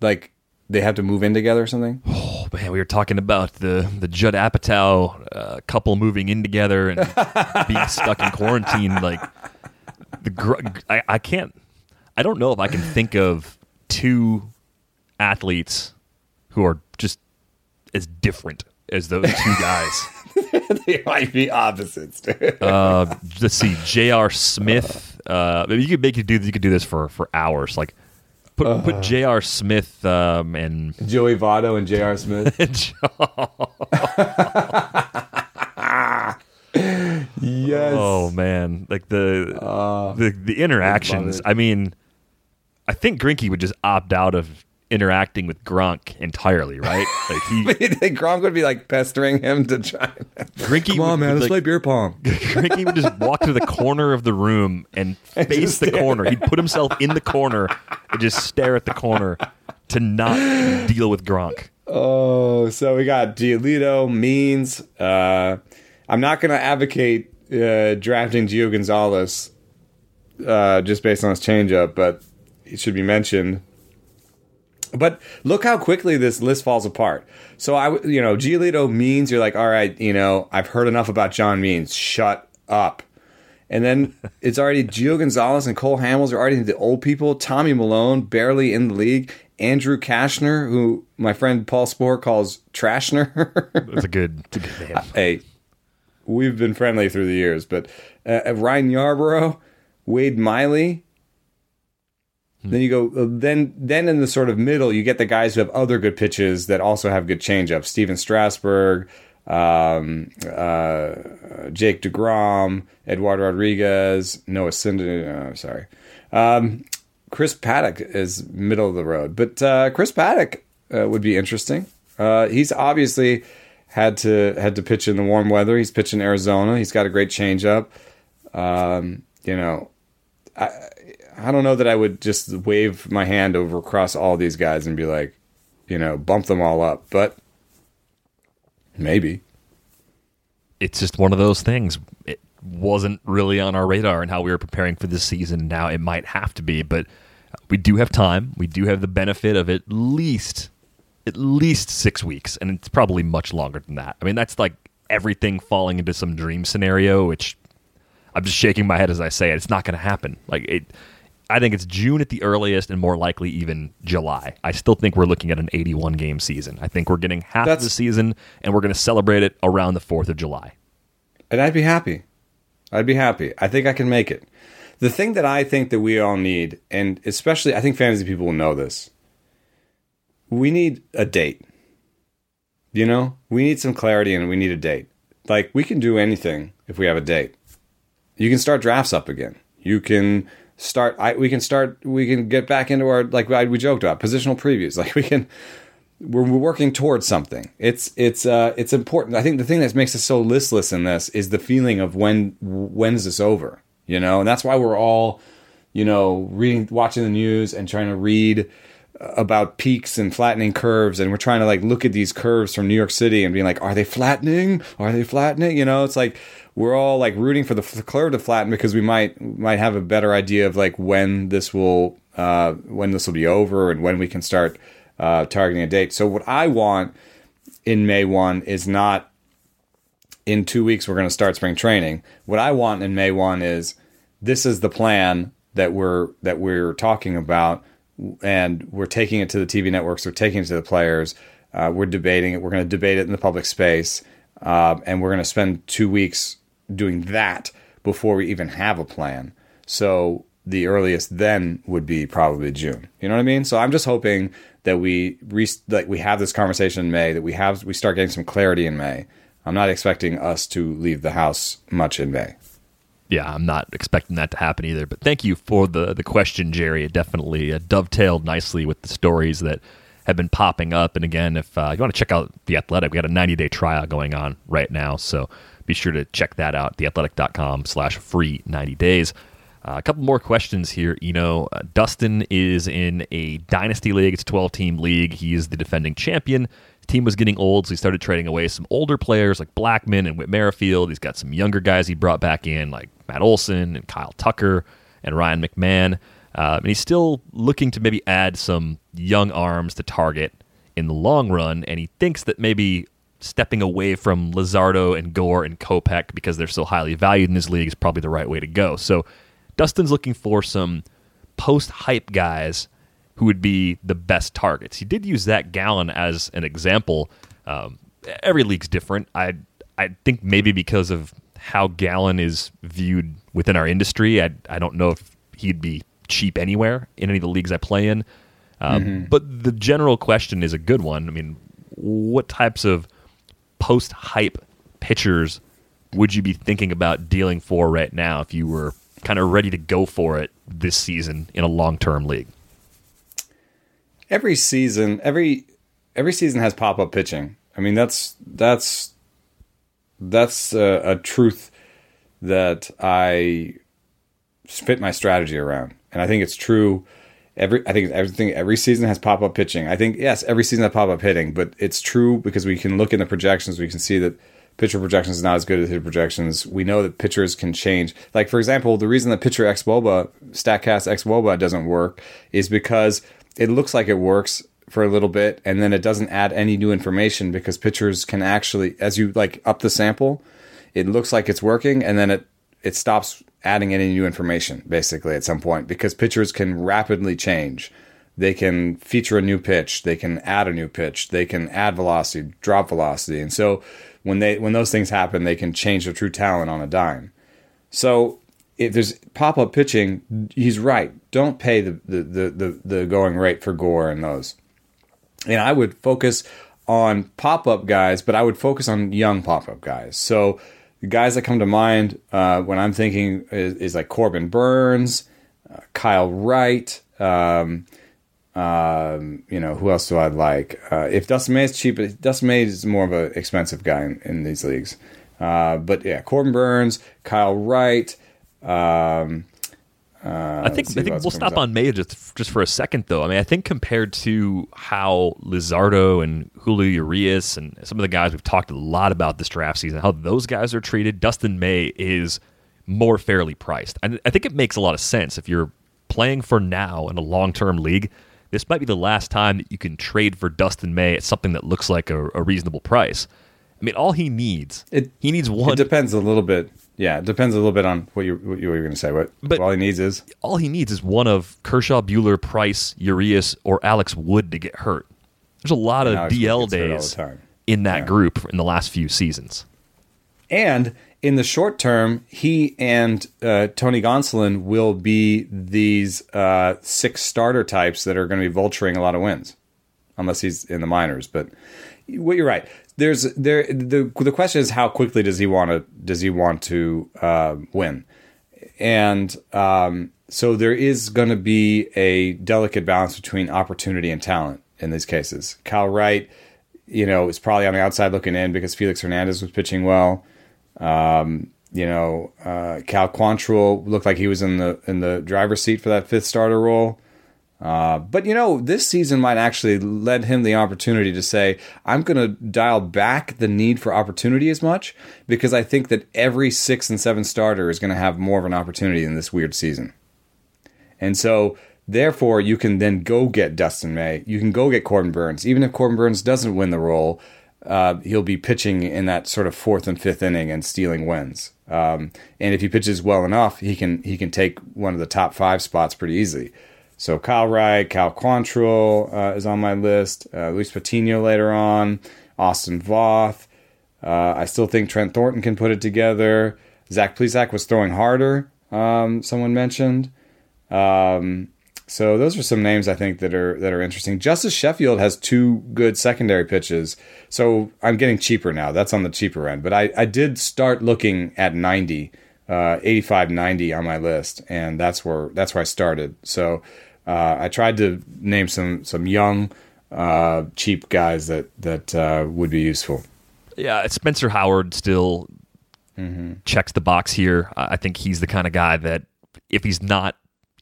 Like, they have to move in together or something? Oh, man, we were talking about the, the Judd Apatow uh, couple moving in together and being stuck in quarantine. Like, the gr- I, I can't... I don't know if I can think of two athletes who are just as different as those two guys. They might be opposites, dude. Uh, let's see, J R. Smith. Uh, you could make you do you could do this for, for hours, like... Put, uh, put J R. Smith um, and... Joey Votto and J R. Smith. Yes. Oh, man. Like, the uh, the, the interactions. I, I mean, I think Greinke would just opt out of interacting with Gronk entirely, right? Like, he, I mean, Gronk would be, like, pestering him to try... Greinke Come on, would, man. Would, let's like, play beer pong. Greinke would just walk to the corner of the room and face the corner. There. He'd put himself in the corner... and just stare at the corner to not deal with Gronk. Oh, so we got Giolito, Means. Uh, I'm not going to advocate uh, drafting Gio Gonzalez uh, just based on his changeup, but it should be mentioned. But look how quickly this list falls apart. So, I, you know, Giolito, Means, you're like, all right, you know, I've heard enough about John Means. Shut up. And then it's already Gio Gonzalez and Cole Hamels are already the old people. Tommy Malone, barely in the league. Andrew Kashner, who my friend Paul Spohr calls Trashner. That's a good, that's a good name. Hey, we've been friendly through the years, but uh, Ryan Yarborough, Wade Miley. Hmm. Then you go, then then in the sort of middle, you get the guys who have other good pitches that also have good changeups. Steven Strasburg, um, uh, Jake DeGrom, Eduardo Rodriguez, Noah Syndergaard. No, I'm sorry. Um, Chris Paddock is middle of the road, but uh, Chris Paddock uh, would be interesting. Uh, he's obviously had to had to pitch in the warm weather. He's pitched in Arizona. He's got a great changeup. Um, you know, I I don't know that I would just wave my hand over across all these guys and be like, you know, bump them all up, but maybe it's just one of those things. It, wasn't really on our radar and how we were preparing for this season. Now it might have to be, but we do have time. We do have the benefit of at least at least six weeks, and it's probably much longer than that. I mean, that's like everything falling into some dream scenario, which I'm just shaking my head as I say it. It's not going to happen. Like it, I think it's June at the earliest, and more likely even July. I still think we're looking at an eighty-one game season. I think we're getting half that's, of the season, and we're going to celebrate it around the fourth of July. And I'd be happy. I'd be happy. I think I can make it. The thing that I think that we all need, and especially I think fantasy people will know this, we need a date. You know? We need some clarity and we need a date. Like, we can do anything if we have a date. You can start drafts up again. You can start... I, we can start... We can get back into our... Like, I, we joked about positional previews. Like, we can... We're, we're working towards something. It's it's uh it's important. I think the thing that makes us so listless in this is the feeling of when when is this over, you know? And that's why we're all, you know, reading, watching the news and trying to read about peaks and flattening curves, and we're trying to like look at these curves from New York City and being like, are they flattening? Are they flattening? You know, it's like we're all like rooting for the curve to flatten because we might might have a better idea of like when this will uh when this will be over and when we can start Uh, targeting a date. So what I want in May first is not in two weeks we're going to start spring training. What I want in May first is this is the plan that we're that we're talking about, and we're taking it to the T V networks, we're taking it to the players, uh, we're debating it, we're going to debate it in the public space, uh, and we're going to spend two weeks doing that before we even have a plan. So the earliest then would be probably June. You know what I mean? So I'm just hoping that we re- like we have this conversation in May, that we have we start getting some clarity in May. I'm not expecting us to leave the house much in May. Yeah, I'm not expecting that to happen either. But thank you for the, the question, Jerry. It definitely uh, dovetailed nicely with the stories that have been popping up. And again, if uh, you want to check out The Athletic, we got a ninety-day trial going on right now. So be sure to check that out, the athletic dot com slash free ninety days. Uh, a couple more questions here, Eno. Uh, Dustin is in a dynasty league. It's a twelve-team league. He is the defending champion. His team was getting old, so he started trading away some older players like Blackman and Whit Merrifield. He's got some younger guys he brought back in, like Matt Olson and Kyle Tucker and Ryan McMahon. Uh, and he's still looking to maybe add some young arms to target in the long run, and he thinks that maybe stepping away from Luzardo and Gore and Kopech because they're so highly valued in his league is probably the right way to go. So Dustin's looking for some post-hype guys who would be the best targets. He did use Zach Gallen as an example. Um, every league's different. I I think maybe because of how Gallen is viewed within our industry, I I don't know if he'd be cheap anywhere in any of the leagues I play in. Um, mm-hmm. But the general question is a good one. I mean, what types of post-hype pitchers would you be thinking about dealing for right now if you were kind of ready to go for it this season in a long-term league? Every season, every every season has pop-up pitching. I mean, that's that's that's a, a truth that I fit my strategy around, and I think it's true. Every I think everything every season has pop-up pitching. I think yes, every season has pop-up hitting, but it's true because we can look in the projections, we can see that pitcher projections is not as good as hitter projections. We know that pitchers can change. Like, for example, the reason that pitcher X W O B A, StatCast X W O B A doesn't work is because it looks like it works for a little bit, and then it doesn't add any new information because pitchers can actually, as you like up the sample, it looks like it's working, and then it, it stops adding any new information, basically, at some point, because pitchers can rapidly change They can feature a new pitch. They can add a new pitch. They can add velocity, drop velocity. And so when they when those things happen, they can change their true talent on a dime. So if there's pop-up pitching, he's right. Don't pay the the the, the, the going rate for Gore and those. And I would focus on pop-up guys, but I would focus on young pop-up guys. So the guys that come to mind uh, when I'm thinking is, is like Corbin Burns, uh, Kyle Wright, um, Um, you know, who else do I like? Uh, if Dustin May is cheap, Dustin May is more of an expensive guy in, in these leagues. Uh, but yeah, Corbin Burns, Kyle Wright. Um, uh, I think I think we'll stop up. on May just just for a second, though. I mean, I think compared to how Lizardo and Julio Urias and some of the guys we've talked a lot about this draft season, how those guys are treated, Dustin May is more fairly priced. And I think it makes a lot of sense if you're playing for now in a long-term league. This might be the last time that you can trade for Dustin May at something that looks like a, a reasonable price. I mean, all he needs, it, he needs one. It depends a little bit. Yeah, it depends a little bit on what you what you were going to say. What, but all he needs is all he needs is one of Kershaw, Buehler, Price, Urias, or Alex Wood to get hurt. There's a lot of Alex D L days in that yeah. group in the last few seasons. And in the short term, he and uh, Tony Gonsolin will be these uh, six starter types that are going to be vulturing a lot of wins, unless he's in the minors. But well, you're right. There's there the the question is how quickly does he want to does he want to uh, win, and um, so there is going to be a delicate balance between opportunity and talent in these cases. Kyle Wright, you know, is probably on the outside looking in because Felix Hernandez was pitching well. Um, you know, uh, Cal Quantrill looked like he was in the in the driver's seat for that fifth starter role. Uh, but, you know, this season might actually lend him the opportunity to say, I'm going to dial back the need for opportunity as much because I think that every six and seven starter is going to have more of an opportunity in this weird season. And so, therefore, you can then go get Dustin May. You can go get Corbin Burns. Even if Corbin Burns doesn't win the role, Uh, he'll be pitching in that sort of fourth and fifth inning and stealing wins. Um, and if he pitches well enough, he can he can take one of the top five spots pretty easily. So Kyle Wright, Cal Quantrill uh, is on my list. Uh, Luis Patino later on. Austin Voth. Uh, I still think Trent Thornton can put it together. Zach Plesac was throwing harder, um, someone mentioned. Um, so those are some names I think that are that are interesting. Justice Sheffield has two good secondary pitches, so I'm getting cheaper now. That's on the cheaper end. But I, I did start looking at ninety, uh, eighty-five, ninety on my list, and that's where that's where I started. So uh, I tried to name some some young, uh, cheap guys that that uh, would be useful. Yeah, Spencer Howard still mm-hmm. checks the box here. I think he's the kind of guy that if he's not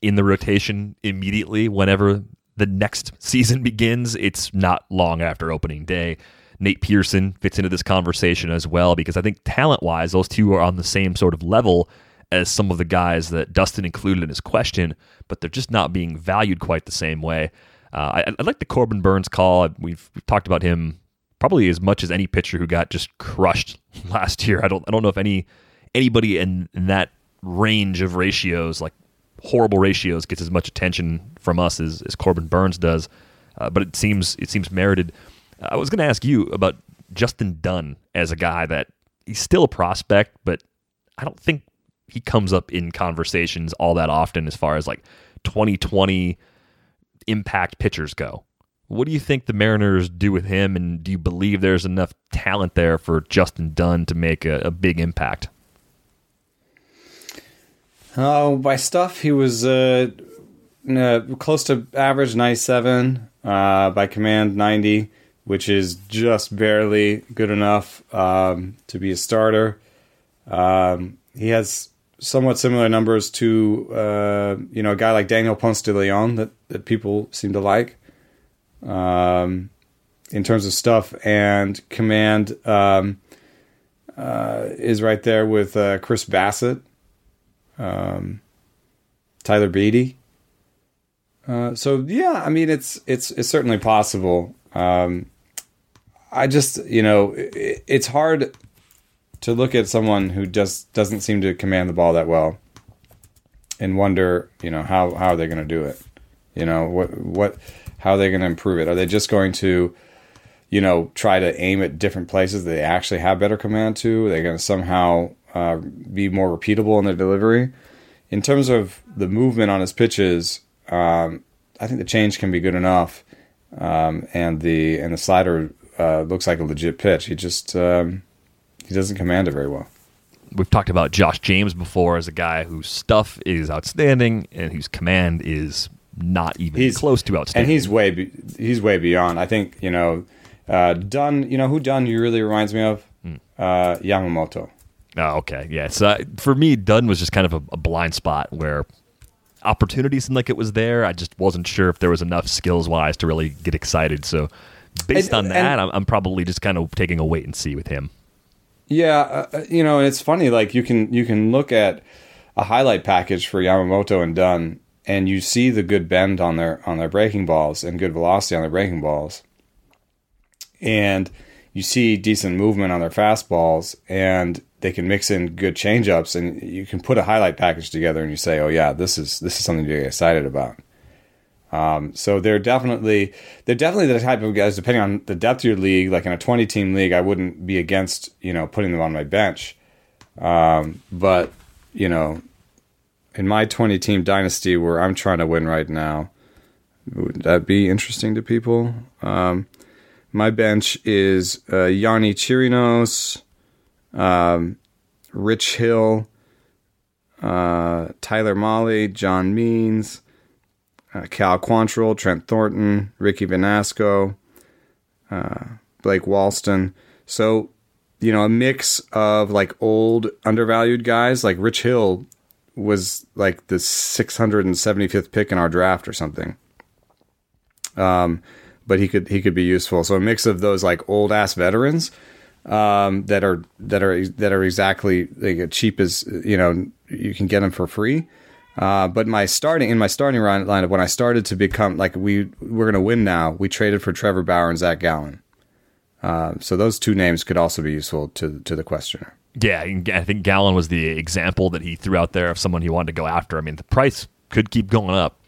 in the rotation immediately whenever the next season begins, it's not long after opening day. Nate Pearson fits into this conversation as well because I think talent-wise, those two are on the same sort of level as some of the guys that Dustin included in his question, but they're just not being valued quite the same way. Uh, I, I like the Corbin Burns call. We've, we've talked about him probably as much as any pitcher who got just crushed last year. I don't I don't know if any anybody in, in that range of ratios, like horrible ratios, gets as much attention from us as, as Corbin Burns does, uh, but it seems it seems merited. Uh, I was going to ask you about Justin Dunn as a guy that he's still a prospect, but I don't think he comes up in conversations all that often as far as like twenty twenty impact pitchers go. What do you think the Mariners do with him, and do you believe there's enough talent there for Justin Dunn to make a, a big impact? Oh, by stuff, he was uh, uh, close to average, ninety-seven. Uh, by command, ninety, which is just barely good enough um, to be a starter. Um, he has somewhat similar numbers to uh, you know a guy like Daniel Ponce de Leon that, that people seem to like. Um, in terms of stuff and command, um, uh, is right there with uh, Chris Bassitt. Um, Tyler Beatty. Uh, so yeah, I mean, it's, it's, it's certainly possible. Um, I just, you know, it, it's hard to look at someone who just doesn't seem to command the ball that well and wonder, you know, how, how are they going to do it? You know, what what how are they going to improve it? Are they just going to, you know, try to aim at different places that they actually have better command to? Are they going to somehow uh, be more repeatable in their delivery? In terms of the movement on his pitches, um, I think the change can be good enough, um, and the and the slider uh, looks like a legit pitch. He just um, he doesn't command it very well. We've talked about Josh James before as a guy whose stuff is outstanding and whose command is not even he's, close to outstanding. And he's way be, he's way beyond. I think, you know, uh, Dunn, you know, who Dunn you really reminds me of? Mm. Uh, Yamamoto. Oh, okay. Yeah. So uh, for me, Dunn was just kind of a, a blind spot where opportunity seemed like it was there. I just wasn't sure if there was enough skills-wise to really get excited. So based and, on that, and, I'm, I'm probably just kind of taking a wait and see with him. Yeah, uh, you know, it's funny. Like you can you can look at a highlight package for Yamamoto and Dunn, and you see the good bend on their on their breaking balls and good velocity on their breaking balls, and you see decent movement on their fastballs, and they can mix in good changeups, and you can put a highlight package together, and you say, "Oh yeah, this is this is something to get excited about." Um, so they're definitely they're definitely the type of guys, depending on the depth of your league, like in a twenty-team league, I wouldn't be against, you know, putting them on my bench. Um, but, you know, in my twenty-team dynasty where I'm trying to win right now, would that be interesting to people? Um, my bench is uh, Yanni Chirinos, um, Rich Hill, uh, Tyler Molly, John Means, Uh, Cal Quantrill, Trent Thornton, Ricky Venasco, uh, Blake Walston. So, you know, a mix of like old undervalued guys. Like Rich Hill was like the six hundred seventy-fifth pick in our draft or something. Um, but he could he could be useful. So a mix of those like old ass veterans um, that are that are that are exactly like cheap as, you know, you can get them for free. Uh, but my starting in my starting lineup, when I started to become like we we're gonna win now, we traded for Trevor Bauer and Zach Gallen. Uh, so those two names could also be useful to to the questioner. Yeah, I think Gallen was the example that he threw out there of someone he wanted to go after. I mean, the price could keep going up.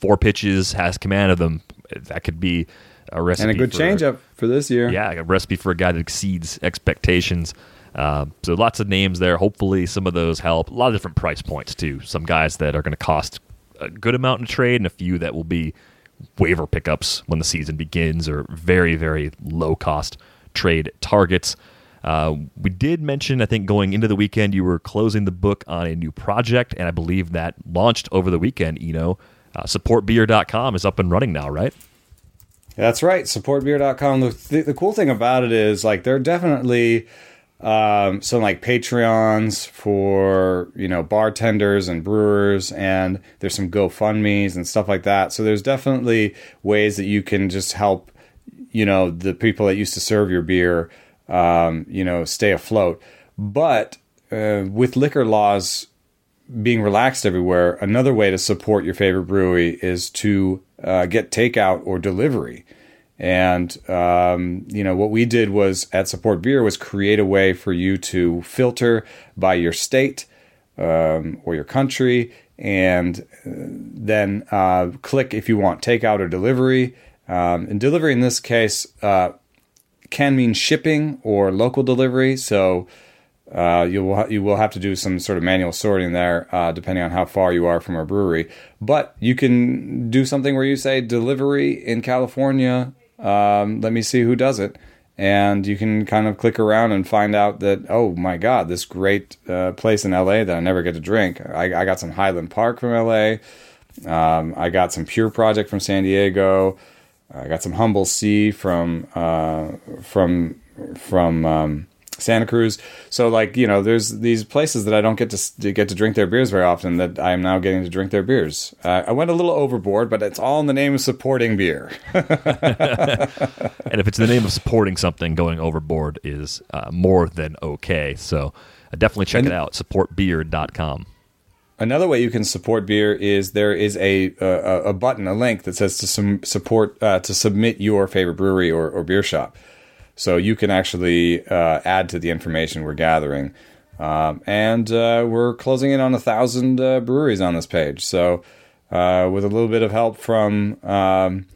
Four pitches, has command of them. That could be a recipe and a good changeup for this year. Yeah, a recipe for a guy that exceeds expectations. Uh, so lots of names there. Hopefully some of those help. A lot of different price points too. Some guys that are going to cost a good amount in trade and a few that will be waiver pickups when the season begins or very, very low cost trade targets. Uh, we did mention, I think going into the weekend, you were closing the book on a new project, and I believe that launched over the weekend, Eno. Uh, support beer dot com is up and running now, right? That's right. support beer dot com. The, th- the cool thing about it is like they're definitely... Um, so like Patreons for, you know, bartenders and brewers, and there's some GoFundMes and stuff like that. So there's definitely ways that you can just help, you know, the people that used to serve your beer, um, you know, stay afloat. But uh, with liquor laws being relaxed everywhere, another way to support your favorite brewery is to uh, get takeout or delivery. And, um, you know, what we did was at Support Beer was create a way for you to filter by your state um, or your country, and then uh, click if you want takeout or delivery. Um, and delivery in this case uh, can mean shipping or local delivery. So uh, you will ha- you will have to do some sort of manual sorting there, uh, depending on how far you are from a brewery. But you can do something where you say delivery in California. Um, let me see who does it. And you can kind of click around and find out that, oh my God, this great uh, place in L A that I never get to drink. I, I got some Highland Park from L A. Um, I got some Pure Project from San Diego. I got some Humble Sea from, uh, from, from, um, Santa Cruz. So like, you know, there's these places that I don't get to, to get to drink their beers very often that I am now getting to drink their beers. Uh, I went a little overboard, but it's all in the name of supporting beer. And if it's in the name of supporting something, going overboard is uh, more than okay. So uh, definitely check and it out, support beer dot com. Another way you can support beer is there is a a, a button, a link that says to some support uh, to submit your favorite brewery or, or beer shop. So you can actually uh, add to the information we're gathering. Um, and uh, we're closing in on one thousand uh, breweries on this page. So uh, with a little bit of help from um,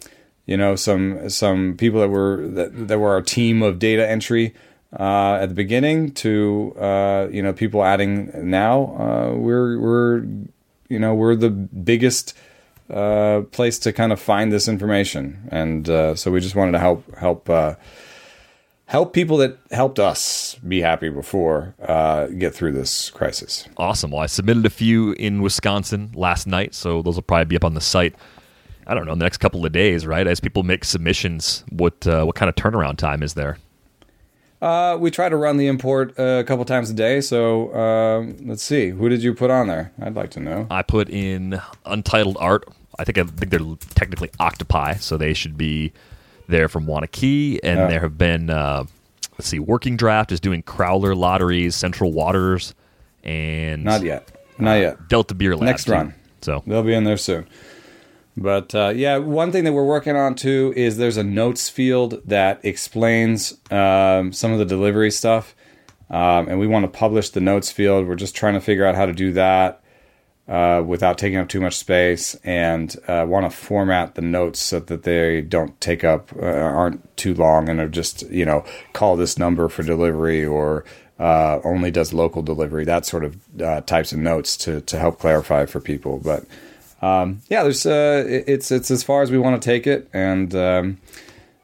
you know some some people that were that, that were our team of data entry uh, at the beginning to uh, you know people adding now. Uh, we're we're you know we're the biggest uh, place to kind of find this information, and uh, so we just wanted to help help. Uh, Help people that helped us be happy before uh, get through this crisis. Awesome. Well, I submitted a few in Wisconsin last night, so those will probably be up on the site, I don't know, in the next couple of days, right? As people make submissions, what uh, what kind of turnaround time is there? Uh, we try to run the import uh, a couple times a day, so um, let's see. Who did you put on there? I'd like to know. I put in Untitled Art. I think I think they're technically octopi, so they should be... They're from Wanakee, and oh. there have been, uh, let's see, Working Draft is doing Crowler Lotteries, Central Waters, and... Not yet. Not uh, yet. Delta Beer Lab. Next run. So they'll be in there soon. But, uh, yeah, one thing that we're working on, too, is there's a notes field that explains um, some of the delivery stuff, um, and we want to publish the notes field. We're just trying to figure out how to do that uh, without taking up too much space, and uh, want to format the notes so that they don't take up, uh, aren't too long, and are just, you know, call this number for delivery, or uh, only does local delivery, that sort of uh, types of notes to, to help clarify for people. But um, yeah, there's uh, it's it's as far as we want to take it, and um,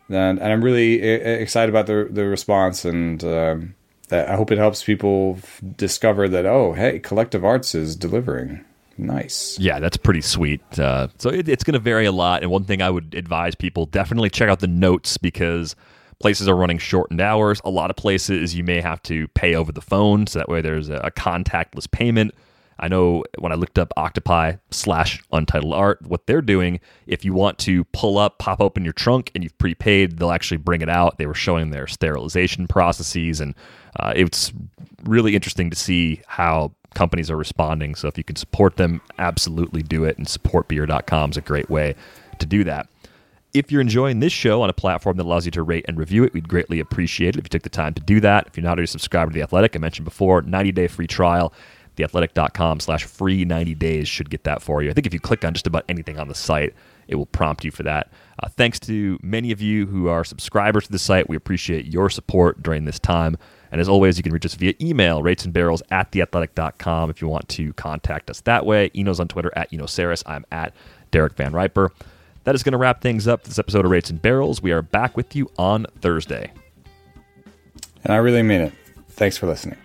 and, and I'm really excited about the the response, and um, that I hope it helps people f- discover that, oh, hey, Collective Arts is delivering. Nice. Yeah, that's pretty sweet. Uh, so it, it's going to vary a lot. And one thing I would advise people, definitely check out the notes, because places are running shortened hours. A lot of places you may have to pay over the phone, so that way there's a, a contactless payment. I know when I looked up Octopi slash Untitled Art, what they're doing, if you want to pull up, pop open your trunk, and you've prepaid, they'll actually bring it out. They were showing their sterilization processes, and uh, it's really interesting to see how companies are responding. So if you can support them, absolutely do it, and support beer dot com is a great way to do that. If you're enjoying this show on a platform that allows you to rate and review it, we'd greatly appreciate it if you took the time to do that. If you're not already subscribed to The Athletic, I mentioned before, ninety-day free trial. TheAthletic.com slash free 90 days should get that for you. I think if you click on just about anything on the site, it will prompt you for that. Uh, thanks to many of you who are subscribers to the site. We appreciate your support during this time. And as always, you can reach us via email, ratesandbarrels at theathletic dot com if you want to contact us that way. Eno's on Twitter at Eno Saris. I'm at Derek Van Riper. That is going to wrap things up for this episode of Rates and Barrels. We are back with you on Thursday. And I really mean it. Thanks for listening.